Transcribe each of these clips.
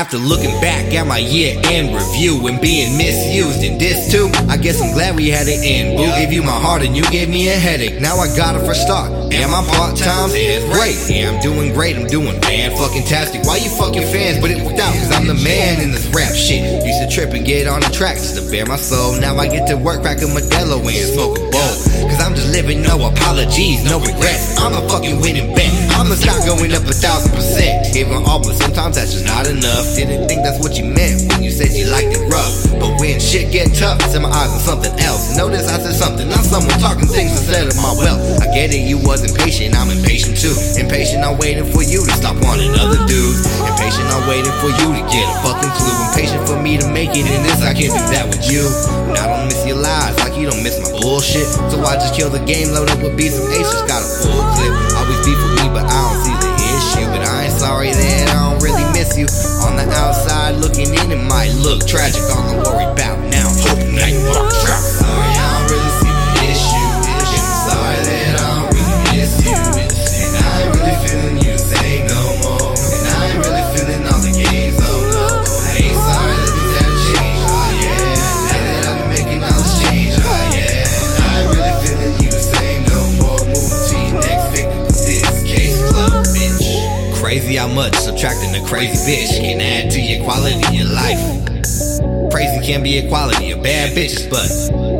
After looking back at my year-end review and being misused in this too, I guess I'm glad we had an end. Boo, gave you my heart and you gave me a headache. Now I got it for stock and my part-time is great. Yeah, I'm doing great, I'm doing fan-fucking-tastic. Why you fucking fans? But it worked out, cause I'm the man in this rap shit. Used to trip and get on the tracks to bare my soul. Now I get to work back in Modelo and smoke a bowl. Cause I'm just living, no apologies, no regrets. I'm a fucking winning bet. I'm a stock going up 1,000%. Even all, but sometimes that's just not enough. Didn't think that's what you meant when you said you liked it rough. But when shit get tough, set my eyes on something else. Notice I said something, not someone talking things instead of my wealth. I get it, you wasn't patient, I'm impatient too. Impatient, I'm waiting for you to stop wanting other dudes. Impatient, I'm waiting for you to get a fucking clue. Impatient for me to make it in this, I can't do that with you. And I don't miss your lies like you don't miss my bullshit. So I just kill the game, load up with beats and Ace, just got a full clip. Always be for me, but I don't see the issue. But I ain't sorry that I don't really miss you. On the outside looking in, it might look tragic. All I'm worried about now, I'm hoping that you walk trap. Sorry, I don't really see the issue. I'm sorry that I don't really miss you. And I ain't really feeling you to say no more. And I ain't really feeling all the games, oh no. I ain't sorry that things haven't changed, oh yeah. Now that I've been making all this change, oh yeah. And I ain't really feeling you to say no more. Move to your next victim, this case club, bitch. Crazy how much subtracting a crazy bitch can add to your quality of your life. Praising can be a quality of bad bitches, but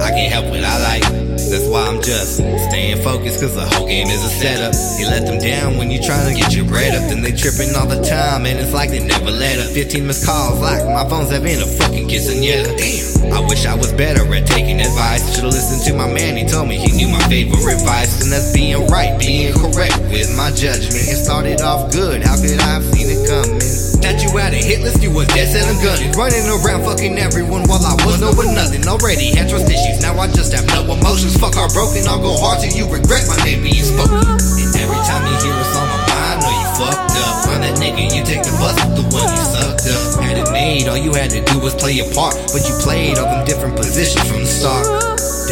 I can't help what I like. That's why I'm just staying focused, cause the whole game is a setup. You let them down when you're trying to get your bread up, then they tripping all the time, and it's like they never let up. 15 missed calls like my phone's having a fucking quinceañera. Damn, I wish I was better at taking advice. Should've listened to my man, he told me he knew my favorite vice. And that's being right, being correct with my judgment. It started off good, how could I have seen it coming? That you out of hit list, you was dead set and gunning. Running around fucking everyone while I was no one nothing. Already had trust issues, now I just have no emotions. Fuck are broken, I'll go hard till you regret my name being spoken. And every time you hear it's on my mind, know you fucked up. I'm that nigga, you take the bus with the one you sucked up. Had it made, all you had to do was play your part. But you played all them different positions from the start.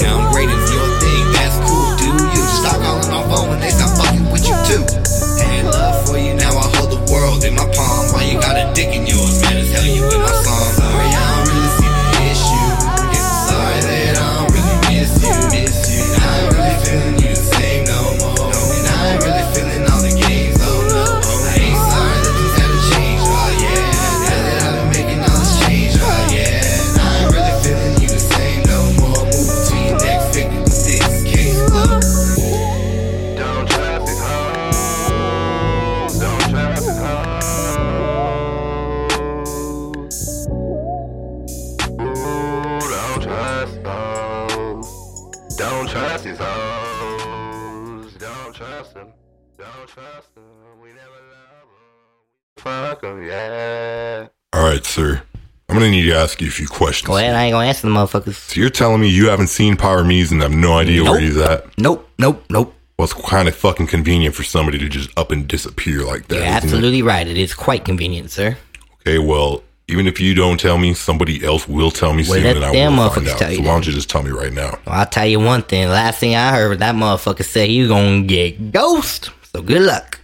Downgrading your thing, that's cool, dude. You stop calling my phone when they stop fucking with you too. Had love for you, now I hold the world in my palm. Why you got a dick in yours, man, as hell you in my song. Sorry, I don't really see the issue. Guess I'm sorry that I don't really miss you. And I ain't really feeling you the same no more. And I ain't really feeling all the games, oh no. I ain't sorry that things haven't changed, oh yeah. Now that I've been making all this change, oh yeah. And I ain't really feeling you the same no more. Move to your next victim, this case club. Don't trap it home. Don't trap it home. Don't trust these hoes. Don't trust them. Don't trust them. We never love them. Fuck them, yeah. Alright, sir. I'm gonna need to ask you a few questions. Go ahead, I ain't gonna answer them motherfuckers. So you're telling me you haven't seen Power Me's and have no idea where he's at? Nope. Well, it's kind of fucking convenient for somebody to just up and disappear like that. You're absolutely right. It is quite convenient, sir. Okay, well, even if you don't tell me, somebody else will tell me soon, and I will find out. So why don't you just tell me right now? Well, I'll tell you one thing. Last thing I heard, that motherfucker said he was gonna get ghost. So good luck.